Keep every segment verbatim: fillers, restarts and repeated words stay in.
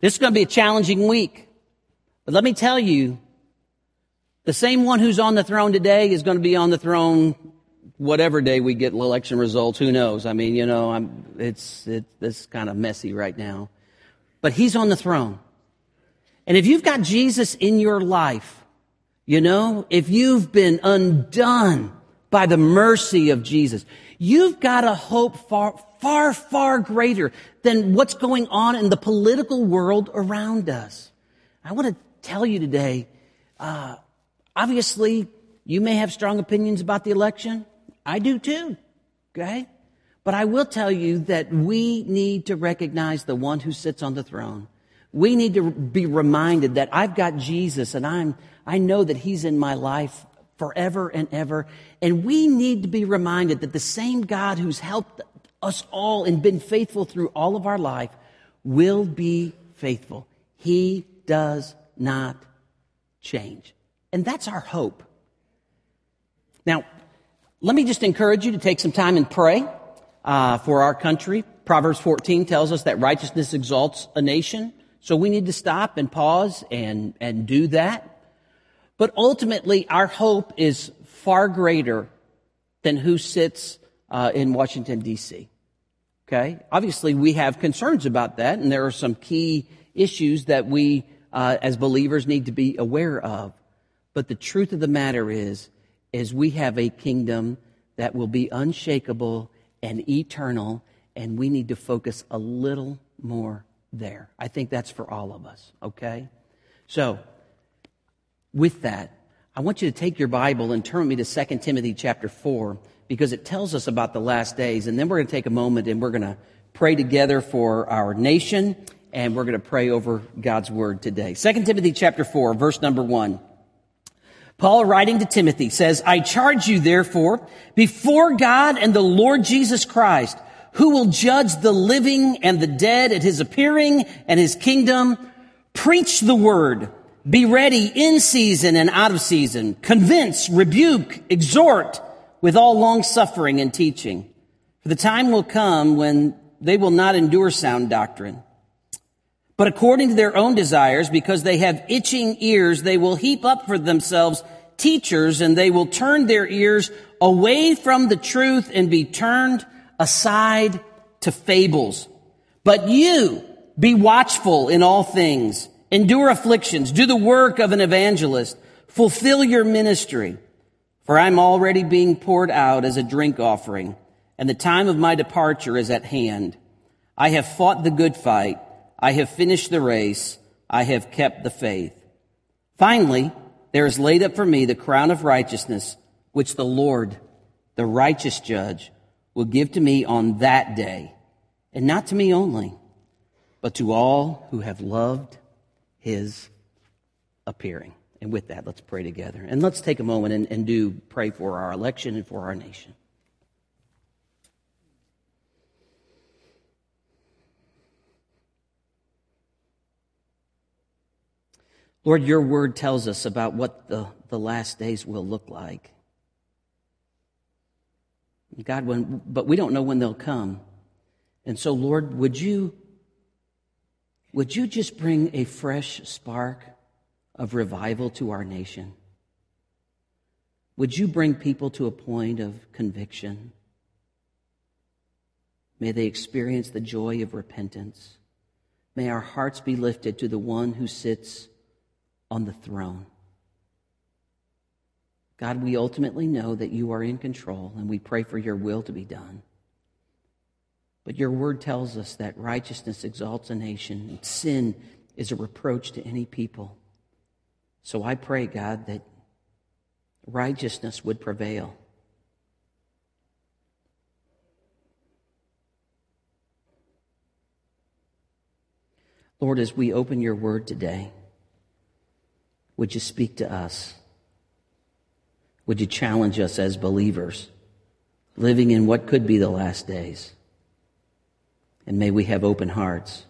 This is going to be a challenging week. But let me tell you, the same one who's on the throne today is going to be on the throne whatever day we get election results. Who knows? I mean, you know, I'm, it's, it, it's kind of messy right now. But he's on the throne. And if you've got Jesus in your life, you know, if you've been undone by the mercy of Jesus, you've got a hope far, far, far greater than what's going on in the political world around us. I want to tell you today, uh, obviously, you may have strong opinions about the election. I do too, okay? But I will tell you that we need to recognize the one who sits on the throne. We need to be reminded that I've got Jesus and I'm, I know that he's in my life forever and ever. And we need to be reminded that the same God who's helped us all and been faithful through all of our life will be faithful. He does not change. And that's our hope. Now, let me just encourage you to take some time and pray uh, for our country. Proverbs fourteen tells us that righteousness exalts a nation. So we need to stop and pause and, and do that. But ultimately, our hope is far greater than who sits uh, in Washington, D C Okay? Obviously, we have concerns about that, and there are some key issues that we, uh, as believers, need to be aware of. But the truth of the matter is, is we have a kingdom that will be unshakable and eternal, and we need to focus a little more there. I think that's for all of us, okay? So, with that, I want you to take your Bible and turn me to Second Timothy chapter four, because it tells us about the last days, and then we're going to take a moment and we're going to pray together for our nation, and we're going to pray over God's Word today. Second Timothy chapter four, verse number one. Paul, writing to Timothy, says, I charge you, therefore, before God and the Lord Jesus Christ, who will judge the living and the dead at his appearing and his kingdom, preach the word, be ready in season and out of season, convince, rebuke, exhort with all longsuffering and teaching. For the time will come when they will not endure sound doctrine. But according to their own desires, because they have itching ears, they will heap up for themselves teachers, and they will turn their ears away from the truth and be turned aside to fables. But you, be watchful in all things, endure afflictions, do the work of an evangelist, fulfill your ministry. For I'm already being poured out as a drink offering, and the time of my departure is at hand. I have fought the good fight. I have finished the race, I have kept the faith. Finally, there is laid up for me the crown of righteousness, which the Lord, the righteous judge, will give to me on that day, and not to me only, but to all who have loved his appearing. And with that, let's pray together. And let's take a moment and, and do pray for our election and for our nation. Lord, your word tells us about what the, the last days will look like. God, when, but we don't know when they'll come. And so, Lord, would you, would you just bring a fresh spark of revival to our nation? Would you bring people to a point of conviction? May they experience the joy of repentance. May our hearts be lifted to the one who sits on the throne. God, we ultimately know that you are in control, and we pray for your will to be done. But your word tells us that righteousness exalts a nation, and sin is a reproach to any people. So I pray, God, that righteousness would prevail. Lord, as we open your word today, would you speak to us? Would you challenge us as believers, living in what could be the last days? And may we have open hearts,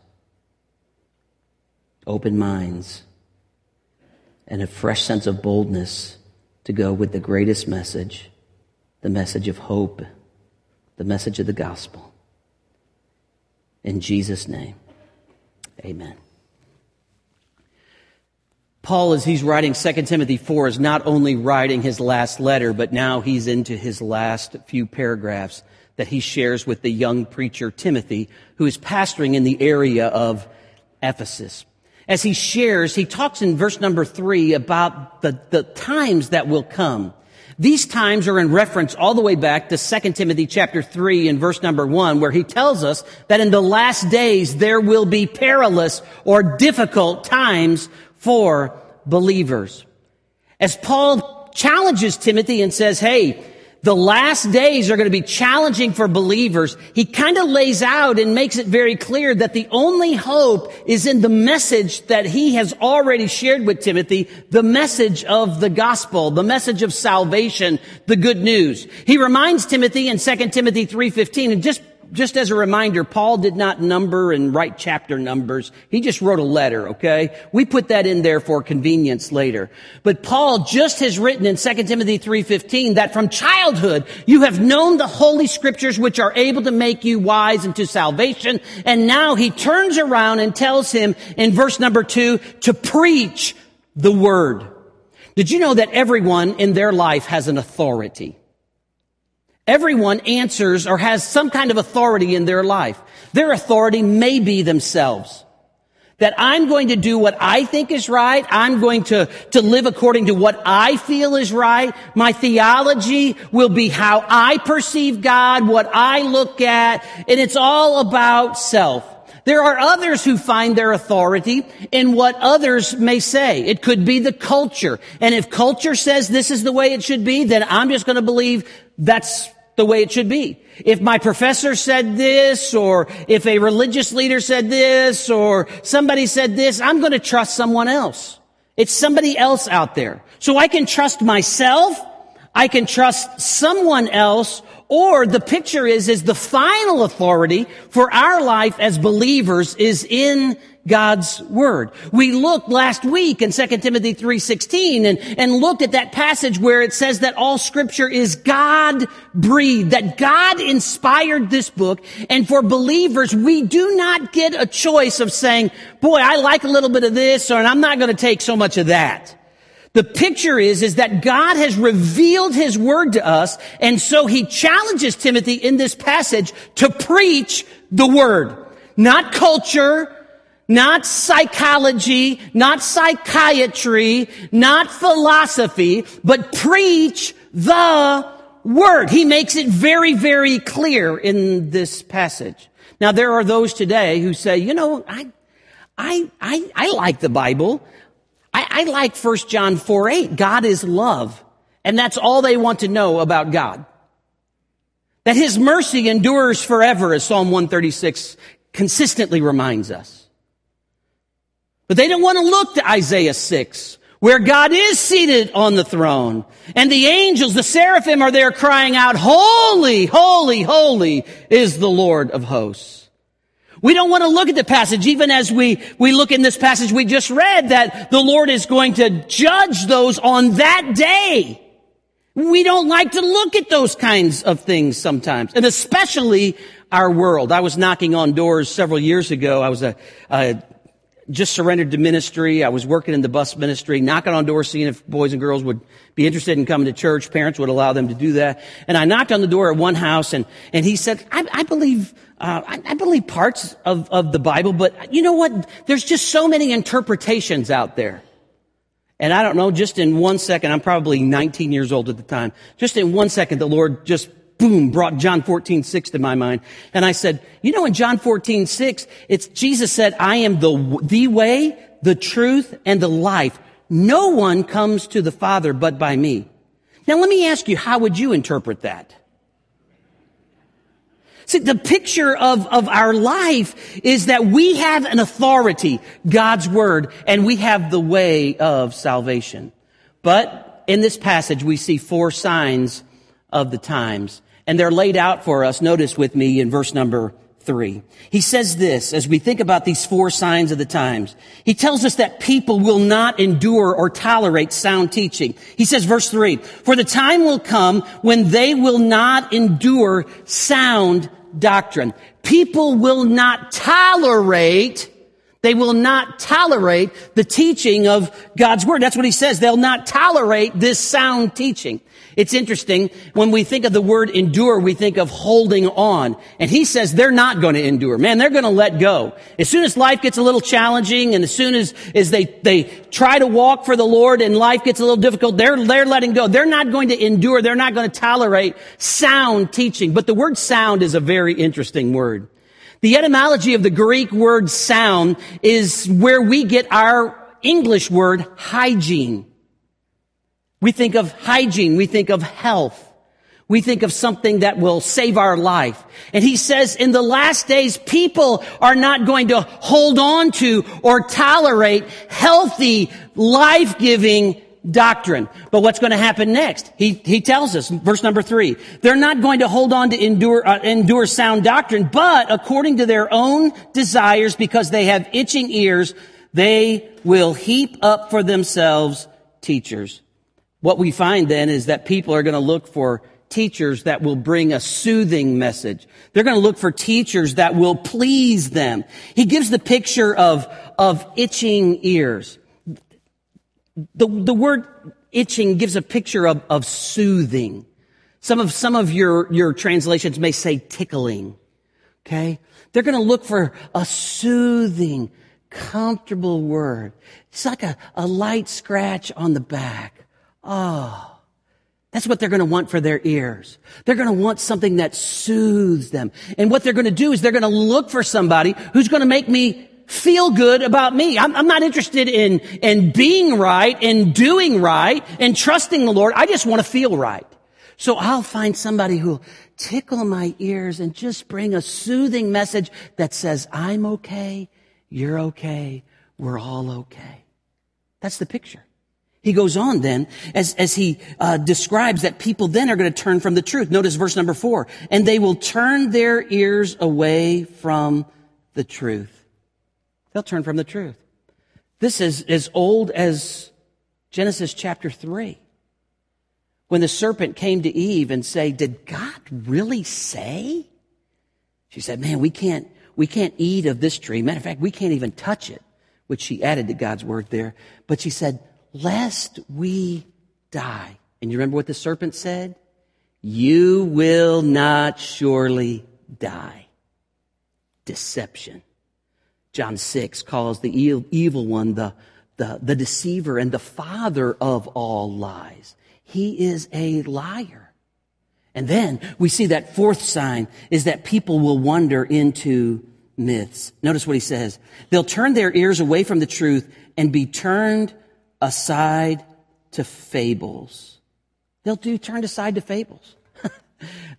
open minds, and a fresh sense of boldness to go with the greatest message, the message of hope, the message of the gospel. In Jesus' name, amen. Paul, as he's writing Second Timothy four, is not only writing his last letter, but now he's into his last few paragraphs that he shares with the young preacher Timothy, who is pastoring in the area of Ephesus. As he shares, he talks in verse number three about the, the times that will come. These times are in reference all the way back to Second Timothy chapter three and verse number one, where he tells us that in the last days there will be perilous or difficult times for believers. As Paul challenges Timothy and says, hey, the last days are going to be challenging for believers, he kind of lays out and makes it very clear that the only hope is in the message that he has already shared with Timothy, the message of the gospel, the message of salvation, the good news. He reminds Timothy in Second Timothy three fifteen, and just Just as a reminder, Paul did not number and write chapter numbers. He just wrote a letter, okay? We put that in there for convenience later. But Paul just has written in Second Timothy three fifteen that from childhood you have known the Holy Scriptures, which are able to make you wise unto salvation. And now he turns around and tells him in verse number two to preach the word. Did you know that everyone in their life has an authority? Everyone answers or has some kind of authority in their life. Their authority may be themselves. That I'm going to do what I think is right. I'm going to, to live according to what I feel is right. My theology will be how I perceive God, what I look at, and it's all about self. There are others who find their authority in what others may say. It could be the culture. And if culture says this is the way it should be, then I'm just going to believe that's the way it should be. If my professor said this, or if a religious leader said this, or somebody said this, I'm going to trust someone else. It's somebody else out there. So I can trust myself, I can trust someone else, or the picture is, is the final authority for our life as believers is in God's word. We looked last week in Second Timothy three sixteen and, and looked at that passage where it says that all scripture is God-breathed, that God inspired this book. And for believers, we do not get a choice of saying, boy, I like a little bit of this, or and I'm not going to take so much of that. The picture is, is that God has revealed his word to us, and so he challenges Timothy in this passage to preach the word. Not culture, not psychology, not psychiatry, not philosophy, but preach the word. He makes it very, very clear in this passage. Now, there are those today who say, you know, I, I, I, I like the Bible. I, I like First John four eight. God is love. And that's all they want to know about God. That his mercy endures forever, as Psalm one thirty-six consistently reminds us. But they don't want to look to Isaiah six, where God is seated on the throne. And the angels, the seraphim, are there crying out, holy, holy, holy is the Lord of hosts. We don't want to look at the passage, even as we, we look in this passage we just read, that the Lord is going to judge those on that day. We don't like to look at those kinds of things sometimes, and especially our world. I was knocking on doors several years ago. I was a, a just surrendered to ministry. I was working in the bus ministry, knocking on doors, seeing if boys and girls would be interested in coming to church. Parents would allow them to do that. And I knocked on the door at one house, and, and he said, I, I believe... Uh, I, I believe parts of, of the Bible, but you know what? There's just so many interpretations out there. And I don't know, just in one second, I'm probably nineteen years old at the time. Just in one second, the Lord just, boom, brought John fourteen six to my mind. And I said, you know, in John fourteen six, it's Jesus said, I am the, the way, the truth, and the life. No one comes to the Father but by me. Now, let me ask you, how would you interpret that? See, the picture of, of our life is that we have an authority, God's word, and we have the way of salvation. But in this passage, we see four signs of the times, and they're laid out for us. Notice with me in verse number three. He says this, as we think about these four signs of the times. He tells us that people will not endure or tolerate sound teaching. He says, verse three, for the time will come when they will not endure sound doctrine. People will not tolerate They will not tolerate the teaching of God's word. That's what he says. They'll not tolerate this sound teaching. It's interesting. When we think of the word endure, we think of holding on. And he says they're not going to endure. Man, they're going to let go. As soon as life gets a little challenging and as soon as, as they, they try to walk for the Lord and life gets a little difficult, they're, they're letting go. They're not going to endure. They're not going to tolerate sound teaching. But the word sound is a very interesting word. The etymology of the Greek word sound is where we get our English word hygiene. We think of hygiene. We think of health. We think of something that will save our life. And he says in the last days, people are not going to hold on to or tolerate healthy, life-giving doctrine. But what's going to happen next? He, he tells us, verse number three, they're not going to hold on to endure, uh, endure sound doctrine, but according to their own desires, because they have itching ears, they will heap up for themselves teachers. What we find then is that people are going to look for teachers that will bring a soothing message. They're going to look for teachers that will please them. He gives the picture of, of itching ears. The, the word itching gives a picture of, of soothing. Some of, some of your, your translations may say tickling. Okay? They're going to look for a soothing, comfortable word. It's like a, a light scratch on the back. Oh, that's what they're going to want for their ears. They're going to want something that soothes them. And what they're going to do is they're going to look for somebody who's going to make me feel good about me. I'm, I'm not interested in, in being right and doing right and trusting the Lord. I just want to feel right. So I'll find somebody who'll tickle my ears and just bring a soothing message that says, I'm okay, you're okay, we're all okay. That's the picture. He goes on then, as, as he uh, describes that people then are going to turn from the truth. Notice verse number four. And they will turn their ears away from the truth. They'll turn from the truth. This is as old as Genesis chapter three, when the serpent came to Eve and said, did God really say? She said, man, we can't, we can't eat of this tree. Matter of fact, we can't even touch it, which she added to God's word there. But she said, lest we die. And you remember what the serpent said? You will not surely die. Deception. John six calls the evil one the, the, the deceiver and the father of all lies. He is a liar. And then we see that fourth sign is that people will wander into myths. Notice what he says. They'll turn their ears away from the truth and be turned aside to fables. They'll be turned aside to fables.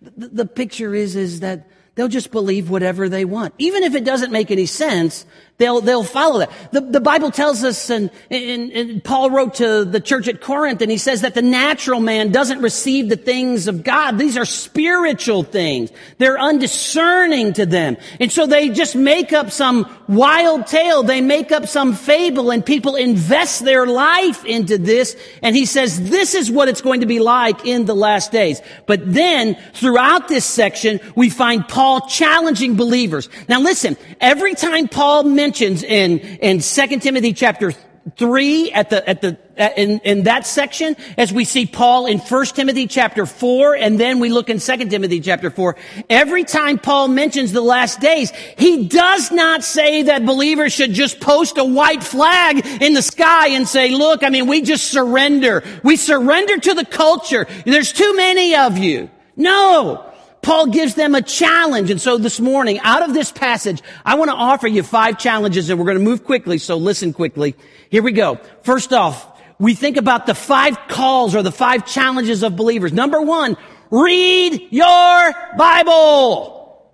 the, the picture is, is that they'll just believe whatever they want. Even if it doesn't make any sense, they'll, they'll follow that. The, the Bible tells us, and, and, and Paul wrote to the church at Corinth, and he says that the natural man doesn't receive the things of God. These are spiritual things. They're undiscerning to them. And so they just make up some wild tale. They make up some fable, and people invest their life into this. And he says, this is what it's going to be like in the last days. But then, throughout this section, we find Paul Paul challenging believers. Now listen, every time Paul mentions in, in Second Timothy chapter three at the, at the, at, in, in that section, as we see Paul in First Timothy chapter four, and then we look in Second Timothy chapter four, every time Paul mentions the last days, he does not say that believers should just post a white flag in the sky and say, look, I mean, we just surrender. We surrender to the culture. There's too many of you. No. Paul gives them a challenge. And so this morning, out of this passage, I want to offer you five challenges, and we're going to move quickly, so listen quickly. Here we go. First off, we think about the five calls or the five challenges of believers. Number one, read your Bible.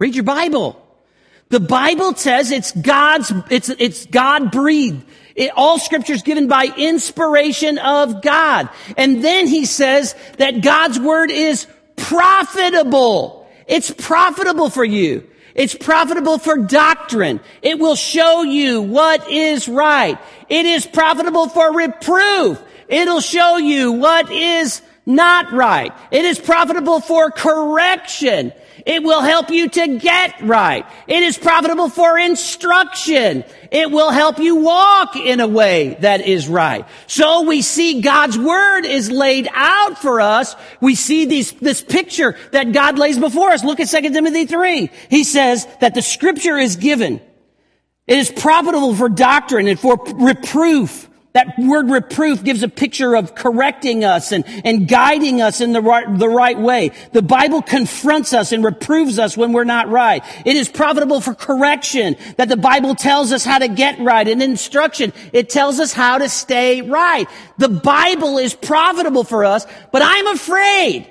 Read your Bible. The Bible says it's God's, it's, it's God-breathed. It, all scripture is given by inspiration of God. And then he says that God's word is profitable. It's profitable for you. It's profitable for doctrine. It will show you what is right. It is profitable for reproof. It'll show you what is not right. It is profitable for correction. It will help you to get right. It is profitable for instruction. It will help you walk in a way that is right. So we see God's word is laid out for us. We see these, this picture that God lays before us. Look at Second Timothy three. He says that the scripture is given. It is profitable for doctrine and for reproof. That word reproof gives a picture of correcting us and, and guiding us in the right, the right way. The Bible confronts us and reproves us when we're not right. It is profitable for correction, that the Bible tells us how to get right. And instruction, it tells us how to stay right. The Bible is profitable for us, but I'm afraid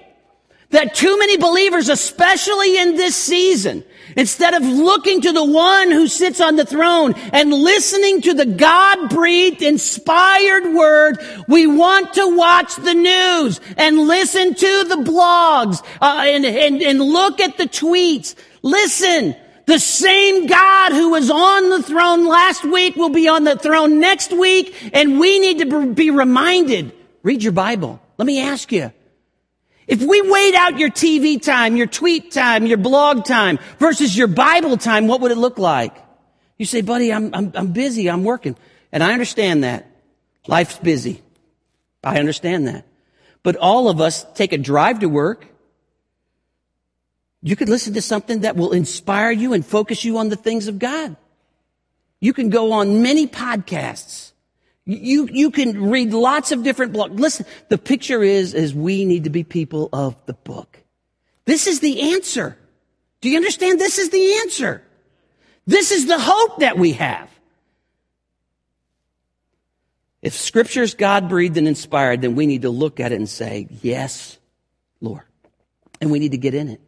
that too many believers, especially in this season, instead of looking to the one who sits on the throne and listening to the God-breathed, inspired word, we want to watch the news and listen to the blogs uh, and, and, and look at the tweets. Listen, the same God who was on the throne last week will be on the throne next week, and we need to be reminded. Read your Bible. Let me ask you. If we weighed out your T V time, your tweet time, your blog time versus your Bible time, what would it look like? You say, buddy, I'm, I'm, I'm busy. I'm working. And I understand that. Life's busy. I understand that. But all of us take a drive to work. You could listen to something that will inspire you and focus you on the things of God. You can go on many podcasts. You, you can read lots of different blogs. Listen, the picture is, is we need to be people of the book. This is the answer. Do you understand? This is the answer. This is the hope that we have. If scripture's God-breathed and inspired, then we need to look at it and say, yes, Lord. And we need to get in it.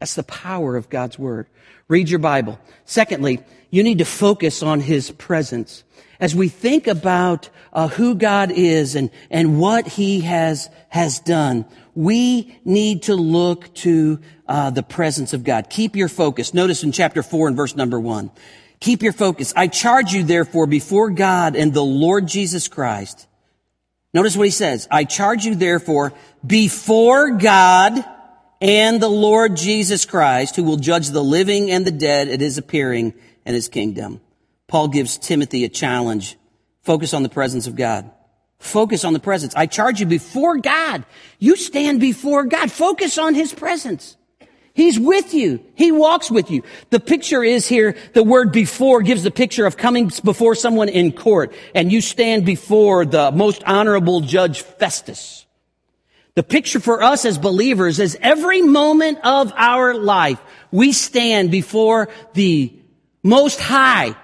That's the power of God's word. Read your Bible. Secondly, you need to focus on his presence. As we think about uh, who God is and, and what he has, has done, we need to look to uh, the presence of God. Keep your focus. Notice in chapter four and verse number one. Keep your focus. I charge you therefore before God and the Lord Jesus Christ. Notice what he says. I charge you therefore before God and the Lord Jesus Christ, who will judge the living and the dead at his appearing and his kingdom. Paul gives Timothy a challenge. Focus on the presence of God. Focus on the presence. I charge you before God. You stand before God. Focus on his presence. He's with you. He walks with you. The picture is here. The word before gives the picture of coming before someone in court, and you stand before the most honorable Judge Festus. The picture for us as believers is every moment of our life, we stand before the Most High,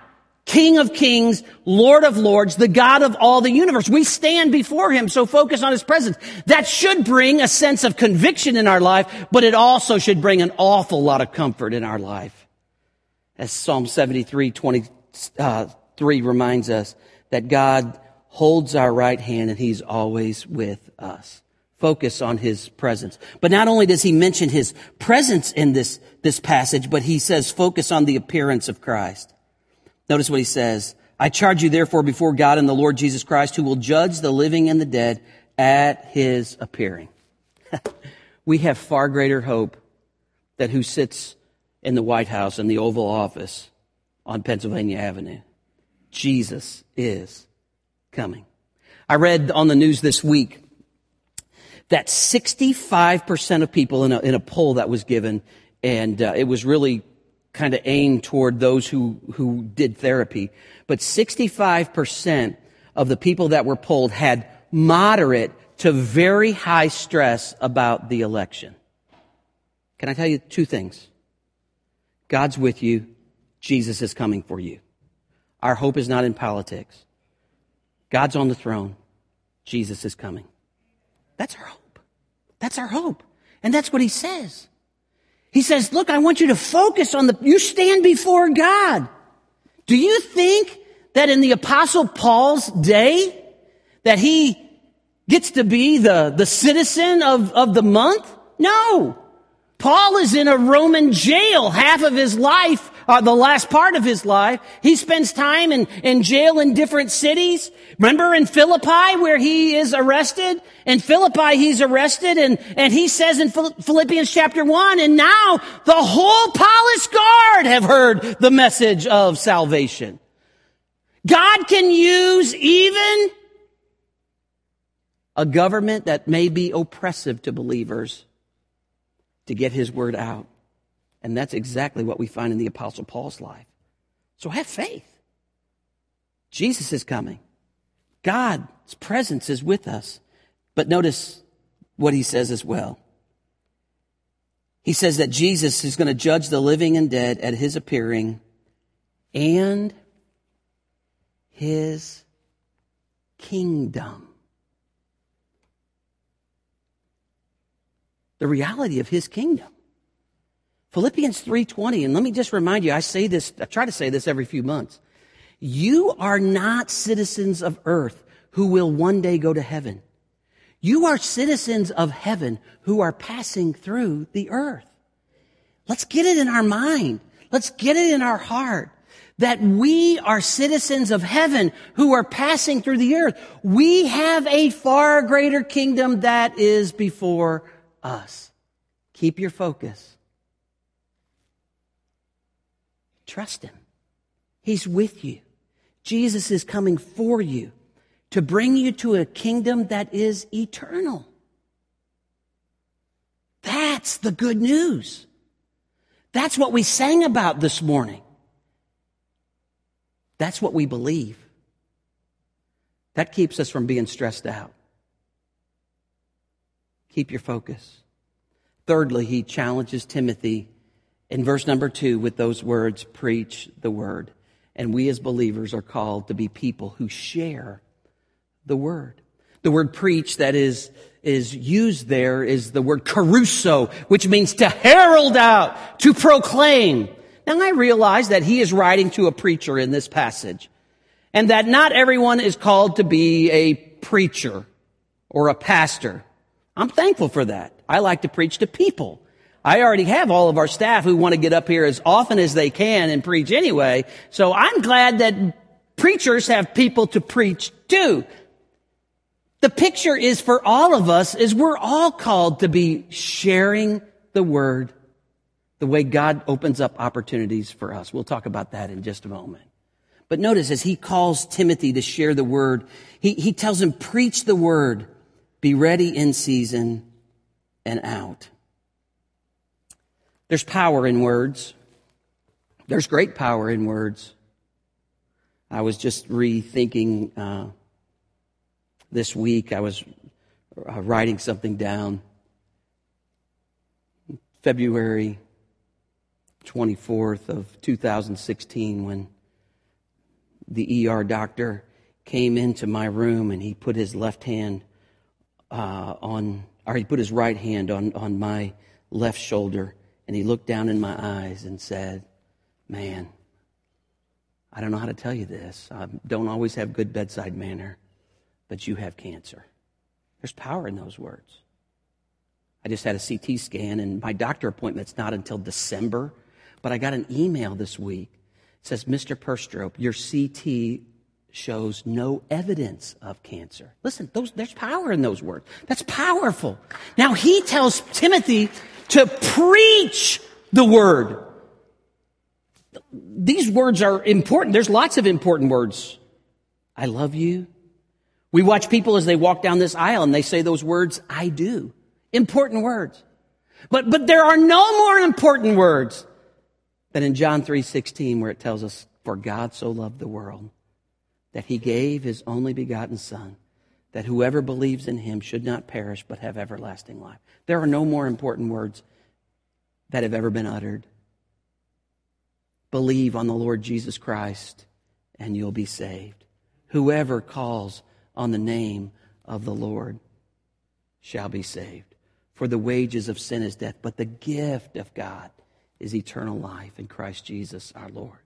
King of Kings, Lord of Lords, the God of all the universe. We stand before him, so focus on his presence. That should bring a sense of conviction in our life, but it also should bring an awful lot of comfort in our life. As Psalm seventy-three twenty-three reminds us, that God holds our right hand and he's always with us. Focus on his presence. But not only does he mention his presence in this, this passage, but he says focus on the appearance of Christ. Notice what he says. I charge you therefore before God and the Lord Jesus Christ, who will judge the living and the dead at his appearing. We have far greater hope than who sits in the White House in the Oval Office on Pennsylvania Avenue. Jesus is coming. I read on the news this week that sixty-five percent of people in a, in a poll that was given, and uh, it was really kind of aimed toward those who, who did therapy. But sixty-five percent of the people that were polled had moderate to very high stress about the election. Can I tell you two things? God's with you. Jesus is coming for you. Our hope is not in politics. God's on the throne. Jesus is coming. That's our hope. That's our hope. And that's what he says. He says, look, I want you to focus on the, you stand before God. Do you think that in the Apostle Paul's day that he gets to be the, the citizen of, of the month? No. Paul is in a Roman jail half of his life uh, the last part of his life. He spends time in, in jail in different cities. Remember in Philippi where he is arrested? In Philippi he's arrested, and, and he says in Philippians chapter one, and now the whole palace guard have heard the message of salvation. God can use even a government that may be oppressive to believers to get his word out. And that's exactly what we find in the Apostle Paul's life. So have faith. Jesus is coming. God's presence is with us. But notice what he says as well. He says that Jesus is going to judge the living and dead at his appearing and his kingdom. The reality of his kingdom. Philippians three twenty, and let me just remind you, I say this, I try to say this every few months. You are not citizens of earth who will one day go to heaven. You are citizens of heaven who are passing through the earth. Let's get it in our mind. Let's get it in our heart that we are citizens of heaven who are passing through the earth. We have a far greater kingdom that is before us. Keep your focus. Trust him. He's with you. Jesus is coming for you to bring you to a kingdom that is eternal. That's the good news. That's what we sang about this morning. That's what we believe. That keeps us from being stressed out. Keep your focus. Thirdly, he challenges Timothy in verse number two with those words, preach the word. And we as believers are called to be people who share the word. The word preach that is, is used there is the word caruso, which means to herald out, to proclaim. Now I realize that he is writing to a preacher in this passage and that not everyone is called to be a preacher or a pastor. I'm thankful for that. I like to preach to people. I already have all of our staff who want to get up here as often as they can and preach anyway. So I'm glad that preachers have people to preach to. The picture is for all of us is we're all called to be sharing the word the way God opens up opportunities for us. We'll talk about that in just a moment. But notice as he calls Timothy to share the word, he, he tells him, preach the word. Be ready in season and out. There's power in words. There's great power in words. I was just rethinking uh, this week. I was uh, writing something down. February twenty-fourth of two thousand sixteen, when the E R doctor came into my room and he put his left hand Uh, on, or he put his right hand on, on my left shoulder, and he looked down in my eyes and said, man, I don't know how to tell you this. I don't always have good bedside manner, but you have cancer. There's power in those words. I just had a C T scan, and my doctor appointment's not until December, but I got an email this week. It says, Mister Perstrope, your C T shows no evidence of cancer. Listen, those, there's power in those words. That's powerful. Now he tells Timothy to preach the word. These words are important. There's lots of important words. I love you. We watch people as they walk down this aisle and they say those words, I do. Important words. But, but there are no more important words than in John three sixteen, where it tells us, for God so loved the world that he gave his only begotten son, that whoever believes in him should not perish but have everlasting life. There are no more important words that have ever been uttered. Believe on the Lord Jesus Christ and you'll be saved. Whoever calls on the name of the Lord shall be saved. For the wages of sin is death, but the gift of God is eternal life in Christ Jesus our Lord.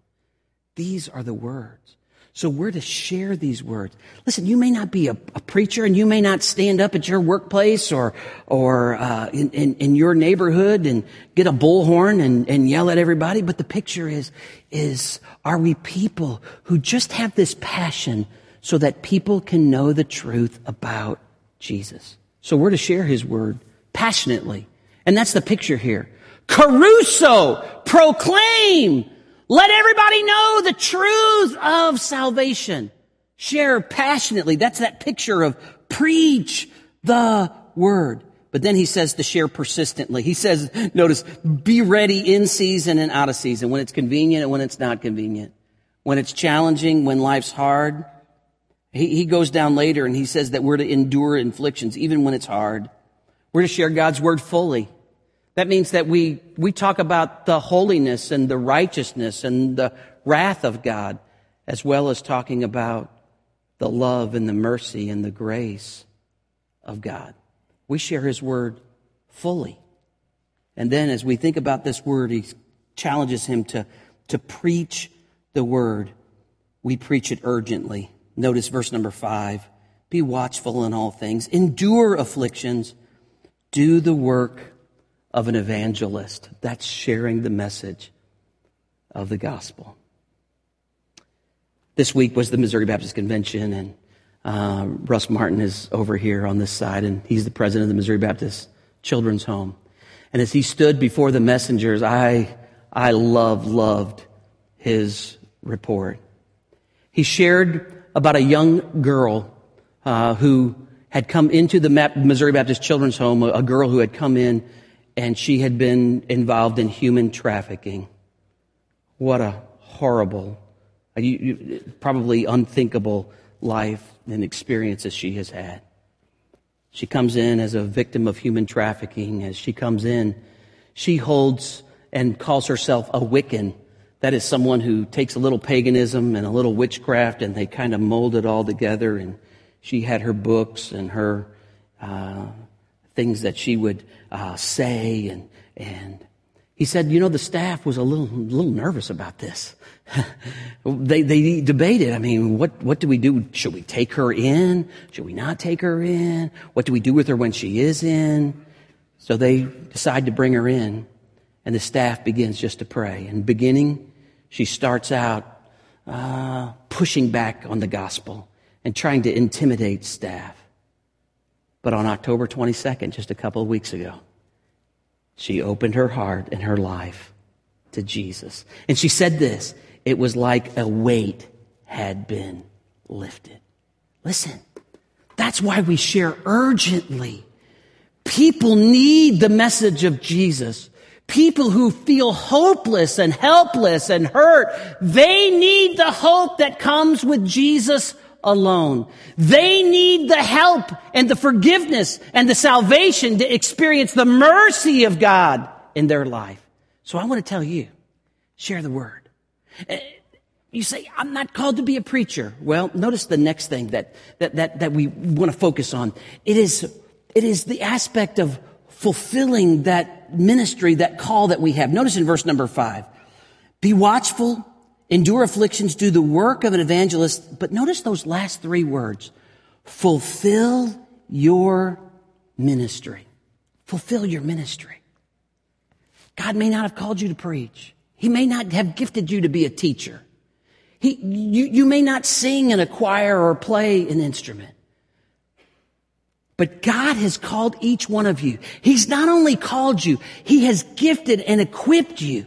These are the words. So we're to share these words. Listen, you may not be a, a preacher, and you may not stand up at your workplace or or uh, in, in, in your neighborhood and get a bullhorn and, and yell at everybody. But the picture is, is are we people who just have this passion so that people can know the truth about Jesus? So we're to share his word passionately. And that's the picture here. Caruso, proclaim. Let everybody know the truth of salvation. Share passionately. That's that picture of preach the word. But then he says to share persistently. He says, notice, be ready in season and out of season, when it's convenient and when it's not convenient, when it's challenging, when life's hard. He, he goes down later and he says that we're to endure inflictions, even when it's hard. We're to share God's word fully. That means that we, we talk about the holiness and the righteousness and the wrath of God, as well as talking about the love and the mercy and the grace of God. We share his word fully. And then as we think about this word, he challenges him to, to preach the word. We preach it urgently. Notice verse number five. Be watchful in all things. Endure afflictions. Do the work of an evangelist. That's sharing the message of the gospel. This week was the Missouri Baptist Convention, and uh, Russ Martin is over here on this side, and he's the president of the Missouri Baptist Children's Home. And as he stood before the messengers, I, I love, loved his report. He shared about a young girl uh, who had come into the Missouri Baptist Children's Home, a girl who had come in and she had been involved in human trafficking. What a horrible, probably unthinkable life and experiences she has had. She comes in as a victim of human trafficking. As she comes in, she holds and calls herself a Wiccan. That is someone who takes a little paganism and a little witchcraft, and they kind of mold it all together. And she had her books and her Uh, things that she would uh, say. And and he said, you know, the staff was a little little nervous about this. they they debated, I mean, what, what do we do? Should we take her in? Should we not take her in? What do we do with her when she is in? So they decide to bring her in, and the staff begins just to pray. And beginning, she starts out uh, pushing back on the gospel and trying to intimidate staff. But on October twenty-second, just a couple of weeks ago, she opened her heart and her life to Jesus. And she said this, it was like a weight had been lifted. Listen, that's why we share urgently. People need the message of Jesus. People who feel hopeless and helpless and hurt, they need the hope that comes with Jesus alone. They need the help and the forgiveness and the salvation to experience the mercy of God in their life. So I want to tell you, share the word. You say, I'm not called to be a preacher. Well, notice the next thing that, that, that, that we want to focus on. It is, it is the aspect of fulfilling that ministry, that call that we have. Notice in verse number five, be watchful, endure afflictions, do the work of an evangelist. But notice those last three words. Fulfill your ministry. Fulfill your ministry. God may not have called you to preach. He may not have gifted you to be a teacher. He, you, you may not sing in a choir or play an instrument. But God has called each one of you. He's not only called you, He has gifted and equipped you,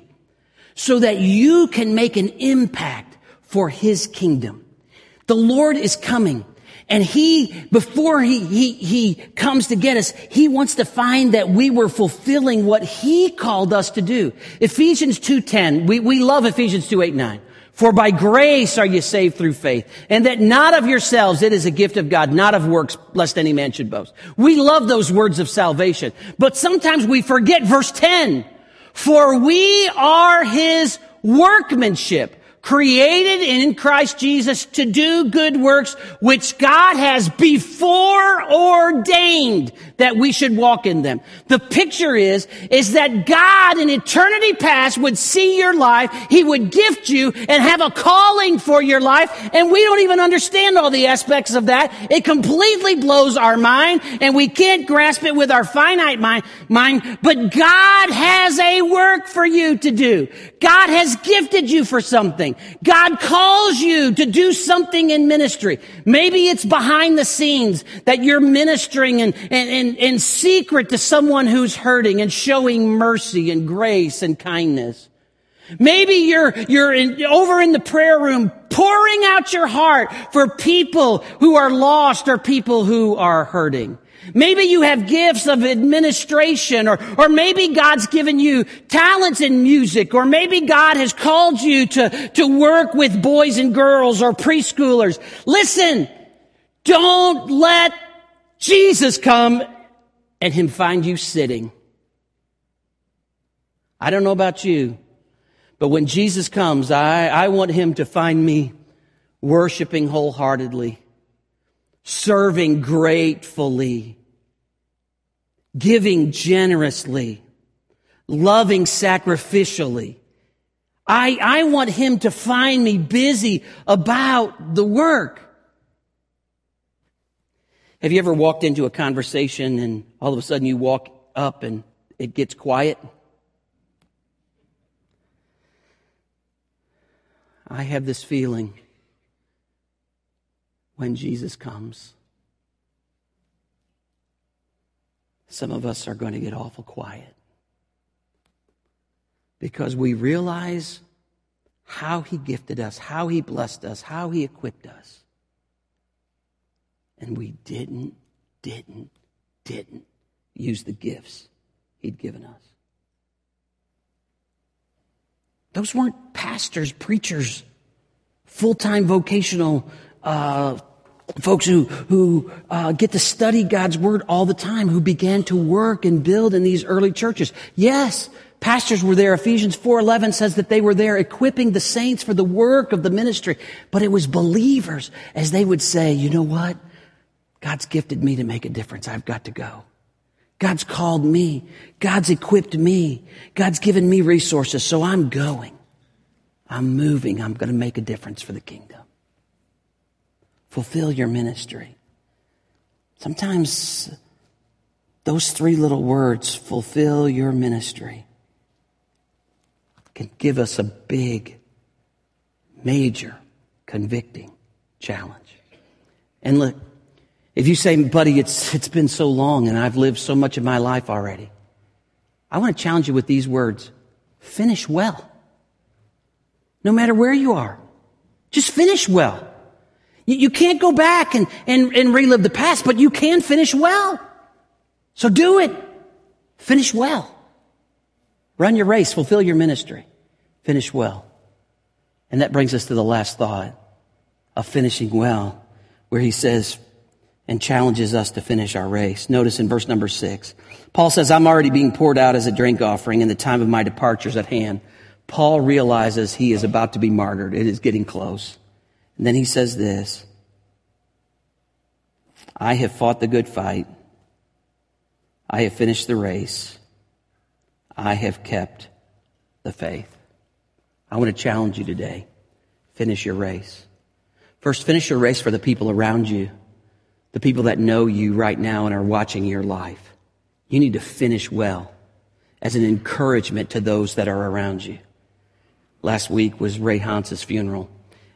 so that you can make an impact for His kingdom. The Lord is coming, and He, before He, He, He comes to get us, He wants to find that we were fulfilling what He called us to do. Ephesians two ten, we, we love Ephesians two eight nine. For by grace are you saved through faith, and that not of yourselves, it is a gift of God, not of works, lest any man should boast. We love those words of salvation, but sometimes we forget verse ten. For we are His workmanship, created in Christ Jesus to do good works, which God has before ordained that we should walk in them. The picture is, is that God in eternity past would see your life, he would gift you and have a calling for your life, and we don't even understand all the aspects of that. It completely blows our mind, and we can't grasp it with our finite mind, mind, but God has a work for you to do. God has gifted you for something. God calls you to do something in ministry. Maybe it's behind the scenes that you're ministering and and, and, and secret to someone who's hurting and showing mercy and grace and kindness. Maybe you're, you're in, over in the prayer room pouring out your heart for people who are lost or people who are hurting. Maybe you have gifts of administration, or, or maybe God's given you talents in music, or maybe God has called you to, to work with boys and girls or preschoolers. Listen, don't let Jesus come and him find you sitting. I don't know about you, but when Jesus comes, I, I want him to find me worshiping wholeheartedly, serving gratefully, giving generously, loving sacrificially. I, I want him to find me busy about the work. Have you ever walked into a conversation and all of a sudden you walk up and it gets quiet? I have this feeling when Jesus comes, some of us are going to get awful quiet because we realize how he gifted us, how he blessed us, how he equipped us. And we didn't, didn't, didn't use the gifts he'd given us. Those weren't pastors, preachers, full-time vocational uh Folks who, who uh, get to study God's word all the time, who began to work and build in these early churches. Yes, pastors were there. Ephesians four eleven says that they were there equipping the saints for the work of the ministry. But it was believers, as they would say, you know what? God's gifted me to make a difference. I've got to go. God's called me. God's equipped me. God's given me resources. So I'm going. I'm moving. I'm going to make a difference for the kingdom. Fulfill your ministry. Sometimes those three little words, fulfill your ministry, can give us a big, major, convicting challenge. And look, if you say, buddy, it's it's been so long and I've lived so much of my life already, I want to challenge you with these words. Finish well. No matter where you are, just finish well. You can't go back and, and, and relive the past, but you can finish well. So do it. Finish well. Run your race. Fulfill your ministry. Finish well. And that brings us to the last thought of finishing well, where he says and challenges us to finish our race. Notice in verse number six, Paul says, I'm already being poured out as a drink offering, and the time of my departure is at hand. Paul realizes he is about to be martyred. It is getting close. And then he says this, I have fought the good fight. I have finished the race. I have kept the faith. I want to challenge you today. Finish your race. First, finish your race for the people around you, the people that know you right now and are watching your life. You need to finish well as an encouragement to those that are around you. Last week was Ray Hans's funeral.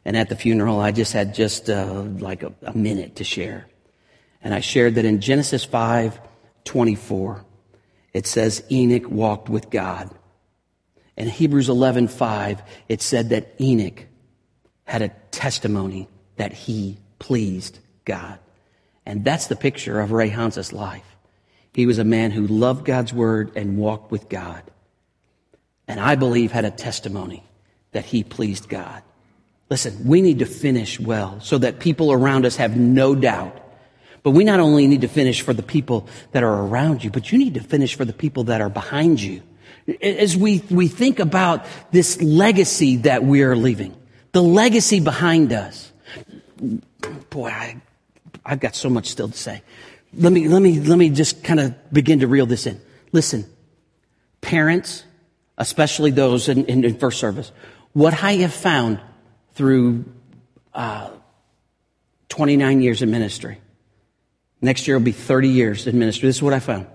And at the funeral, I just had just uh, like a, a minute to share. And I shared that in Genesis five twenty-four, it says Enoch walked with God. In Hebrews eleven five, it said that Enoch had a testimony that he pleased God. And that's the picture of Ray Hans's life. He was a man who loved God's word and walked with God. And I believe had a testimony that he pleased God. Listen, we need to finish well so that people around us have no doubt. But we not only need to finish for the people that are around you, but you need to finish for the people that are behind you. As we, we think about this legacy that we are leaving, the legacy behind us. Boy, I, I've got so much still to say. Let me, let me, let me just kind of begin to reel this in. Listen, parents, especially those in, in, in first service, what I have found through uh, twenty-nine years in ministry, next year will be thirty years in ministry. This is what I found.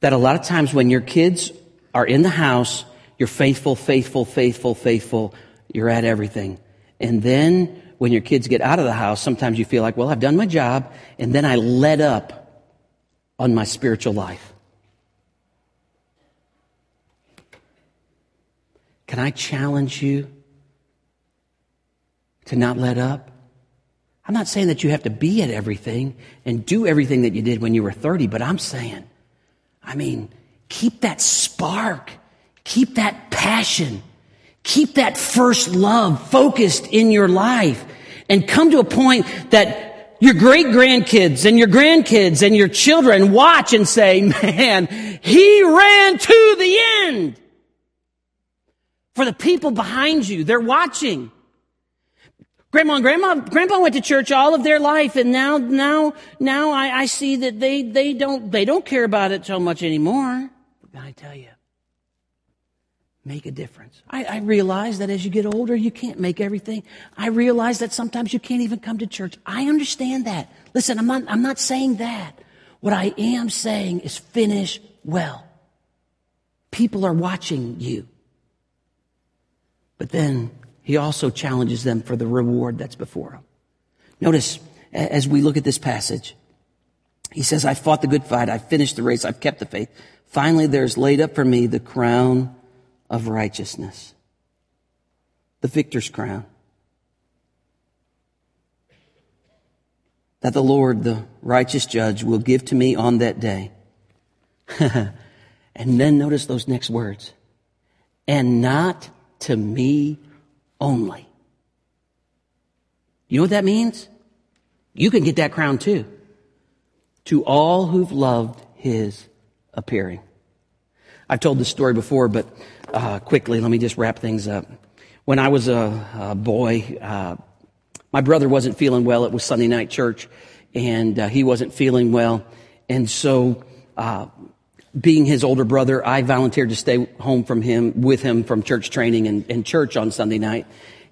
That a lot of times when your kids are in the house, you're faithful, faithful, faithful, faithful. You're at everything. And then when your kids get out of the house, sometimes you feel like, well, I've done my job, and then I let up on my spiritual life. Can I challenge you to not let up? I'm not saying that you have to be at everything and do everything that you did when you were thirty, but I'm saying, I mean, keep that spark, keep that passion, keep that first love focused in your life, and come to a point that your great-grandkids and your grandkids and your children watch and say, man, he ran to the end. For the people behind you, they're watching. Grandma and grandma, grandpa went to church all of their life, and now, now, now I, I see that they, they don't, they don't care about it so much anymore. But can I tell you, make a difference. I, I realize that as you get older, you can't make everything. I realize that sometimes you can't even come to church. I understand that. Listen, I'm not, I'm not saying that. What I am saying is finish well. People are watching you. But then, he also challenges them for the reward that's before them. Notice, as we look at this passage, he says, I fought the good fight, I've finished the race, I've kept the faith. Finally, there's laid up for me the crown of righteousness, the victor's crown, that the Lord, the righteous judge, will give to me on that day. And then notice those next words. And not to me only. You know what that means? You can get that crown too. To all who've loved his appearing. I've told this story before, but uh, quickly, let me just wrap things up. When I was a, a boy, uh, my brother wasn't feeling well. It was Sunday night church, and uh, he wasn't feeling well. And so, uh, being his older brother, I volunteered to stay home from him, with him from church training and, and church on Sunday night.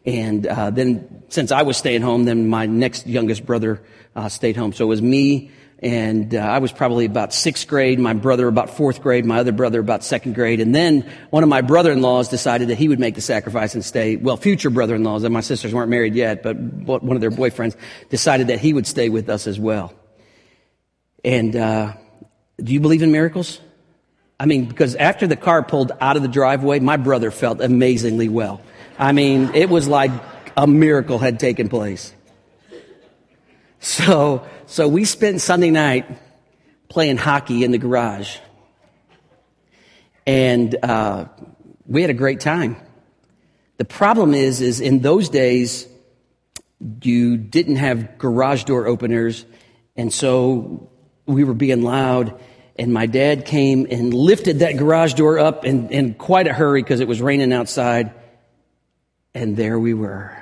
And uh, then since I was staying home, then my next youngest brother uh, stayed home. So it was me, and uh, I was probably about sixth grade, my brother about fourth grade, my other brother about second grade. And then one of my brother-in-laws decided that he would make the sacrifice and stay. Well, future brother-in-laws, and my sisters weren't married yet, but one of their boyfriends decided that he would stay with us as well. And uh, do you believe in miracles? I mean, because after the car pulled out of the driveway, my brother felt amazingly well. I mean, it was like a miracle had taken place. So, so we spent Sunday night playing hockey in the garage. And uh, we had a great time. The problem is, is in those days, you didn't have garage door openers. And so we were being loud. And my dad came and lifted that garage door up in, in quite a hurry because it was raining outside. And there we were.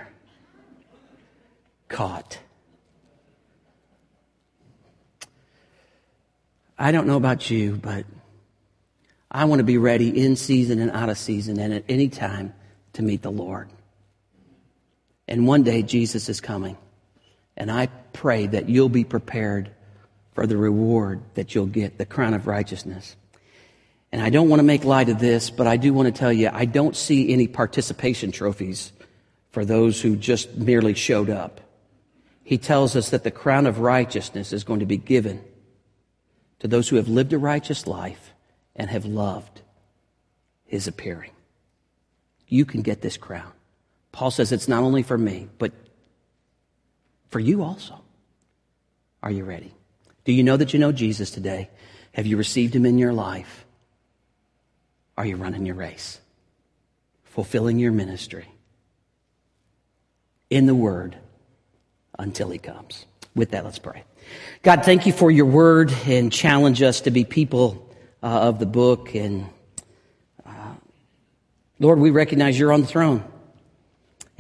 Caught. I don't know about you, but I want to be ready in season and out of season and at any time to meet the Lord. And one day Jesus is coming. And I pray that you'll be prepared for the reward that you'll get, the crown of righteousness. And I don't want to make light of this, but I do want to tell you, I don't see any participation trophies for those who just merely showed up. He tells us that the crown of righteousness is going to be given to those who have lived a righteous life and have loved his appearing. You can get this crown. Paul says it's not only for me, but for you also. Are you ready? Do you know that you know Jesus today? Have you received him in your life? Are you running your race? Fulfilling your ministry? In the Word until he comes. With that, let's pray. God, thank you for your Word, and challenge us to be people uh, of the book. And uh, Lord, we recognize you're on the throne.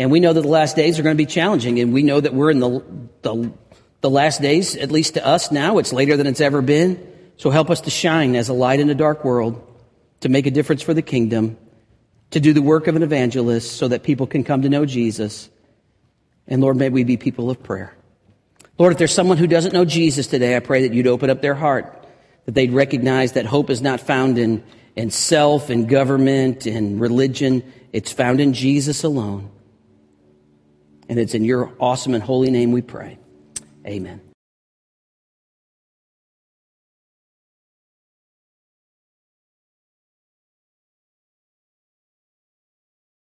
And we know that the last days are going to be challenging, and we know that we're in the, the, the last days, at least to us now. It's later than it's ever been. So help us to shine as a light in a dark world, to make a difference for the kingdom, to do the work of an evangelist so that people can come to know Jesus. And Lord, may we be people of prayer. Lord, if there's someone who doesn't know Jesus today, I pray that you'd open up their heart, that they'd recognize that hope is not found in, in self and government and religion. It's found in Jesus alone. And it's in your awesome and holy name we pray. Amen.